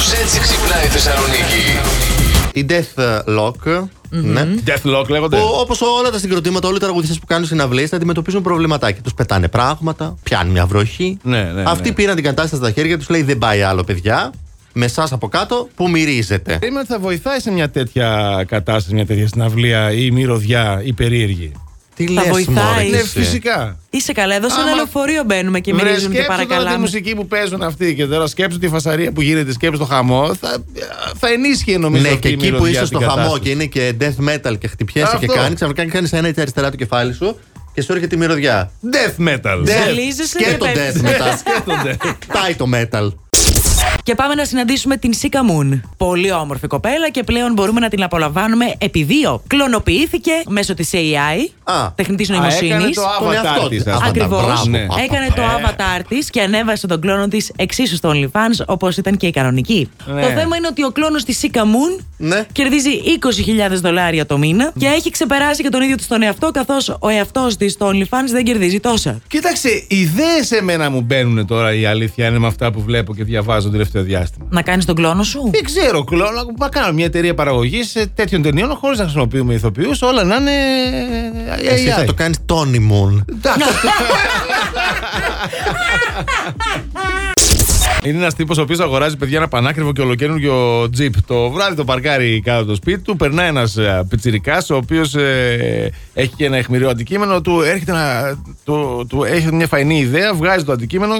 Κάπως έτσι ξυπνάει η Θεσσαλονίκη. Η Death Lock. Ναι. Death Lock λέγονται. Όπως όλα τα συγκροτήματα, όλοι οι τραγουδιστές που κάνουν συναυλίες, να αντιμετωπίζουν προβληματάκια. Τους πετάνε πράγματα, πιάνουν μια βροχή. Ναι. Αυτοί πήραν την κατάσταση στα χέρια τους, λέει δεν πάει άλλο, παιδιά. Με εσάς από κάτω που μυρίζετε. Είμαι ότι θα βοηθάει σε μια τέτοια κατάσταση, μια τέτοια συναυλία ή μυρωδιά ή περίεργη. Θα βοηθάει. Ναι, φυσικά. Είσαι καλά, εδώ σε ένα λεωφορείο μπαίνουμε και μυρίζουν και παρακαλάμε. Σκέψου τη μουσική που παίζουν αυτοί και τώρα σκέψου τη φασαρία που γίνεται, σκέψου το χαμό. Θα ενίσχυε νομίζω. Ναι, και εκεί που είσαι στο χαμό και είναι και death metal και χτυπιέσαι και κάνει, ξαφνικά κάνει ένα έτσι αριστερά του κεφάλι σου και σου έρχεται η μυρωδιά. Death metal. Και το death metal. Πάει το metal. Και πάμε να συναντήσουμε την Σίκα Μουν. Πολύ όμορφη κοπέλα και πλέον μπορούμε να την απολαμβάνουμε επί δύο. Κλωνοποιήθηκε μέσω της AI, τεχνητής νοημοσύνης. Έκανε το avatar της. Ακριβώς. Ναι. Έκανε το avatar της και ανέβασε τον κλόνο της εξίσου στο OnlyFans, όπως ήταν και η κανονική. Ναι. Το θέμα είναι ότι ο κλόνος της Σίκα Μουν κερδίζει $20,000 το μήνα και έχει ξεπεράσει και τον ίδιο της τον εαυτό, καθώς ο εαυτός της στο OnlyFans δεν κερδίζει τόσα. Κοίταξε, ιδέες εμένα μου μπαίνουν τώρα, η αλήθεια είναι, με αυτά που βλέπω και διαβάζω το τελευταίο διάστημα. Να κάνεις τον κλόνο σου. Δεν ξέρω, κλόνο. Να κάνω μια εταιρεία παραγωγής τέτοιων ταινιών χωρίς να χρησιμοποιούμε ηθοποιούς, όλα να είναι. Εσύ θα το κάνεις Tony Moon. Είναι ένας τύπος ο οποίος αγοράζει, παιδιά, ένα πανάκριβο και ολοκαίνουργιο τζιπ. Το βράδυ το παρκάρει κάτω το σπίτι του, περνάει ένας πιτσιρικάς ο οποίος έχει και ένα αιχμηρό αντικείμενο, του έρχεται να. Του έχει μια φαϊνή ιδέα, βγάζει το αντικείμενο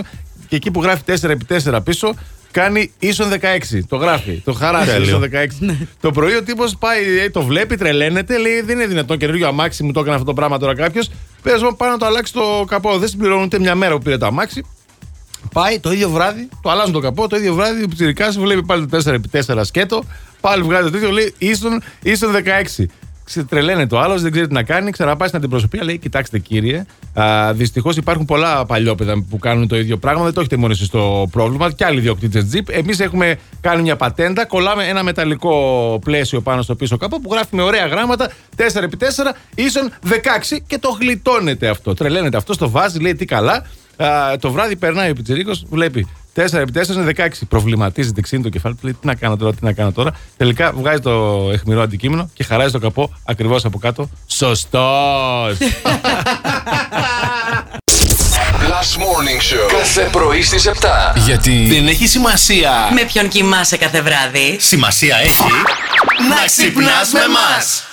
και εκεί που γράφει 4x4 πίσω, κάνει ίσον 16. Το γράφει, το χαράζει ίσον 16. Το πρωί ο τύπος πάει, το βλέπει, τρελαίνεται, λέει δεν είναι δυνατόν, καινούργιο αμάξι μου το έκανε αυτό το πράγμα τώρα κάποιος. Πες μου, πάει να το αλλάξει το καπό. Δεν συμπληρώνουν ούτε μια μέρα που πήρε το αμάξι. Πάει το ίδιο βράδυ, το αλλάζουν το καπό, το ίδιο βράδυ ο πιτσιρικάς βλέπει πάλι το 4x4 σκέτο, πάλι βγάζει το ίδιο, λέει ίσον 16. Τρελαίνεται το άλλο, δεν ξέρει τι να κάνει. Ξαναπάει στην αντιπροσωπεία, λέει: κοιτάξτε, κύριε, δυστυχώς υπάρχουν πολλά παλιόπαιδα που κάνουν το ίδιο πράγμα. Δεν το έχετε μόνο εσείς το πρόβλημα. Και άλλοι διοκτήτες τζιπ. Εμείς έχουμε κάνει μια πατέντα. Κολλάμε ένα μεταλλικό πλαίσιο πάνω στο πίσω κάπου που γράφει με ωραία γράμματα 4x4 ίσον 16 και το γλιτώνεται αυτό. Τρελαίνεται αυτό, το βάζει, λέει: τι καλά. Το βράδυ περνάει ο πιτσιρίκος, βλέπει. 4x4 είναι 16. Προβληματίζεται, ξύνει το κεφάλι του, λέει τι να κάνω τώρα, Τελικά βγάζει το αιχμηρό αντικείμενο και χαράζει το καπό ακριβώς από κάτω. Σωστός! Plus Morning Show. Κάθε πρωί στις 7. Γιατί δεν έχει σημασία με ποιον κοιμάσαι κάθε βράδυ. Σημασία έχει να ξυπνάς με μας.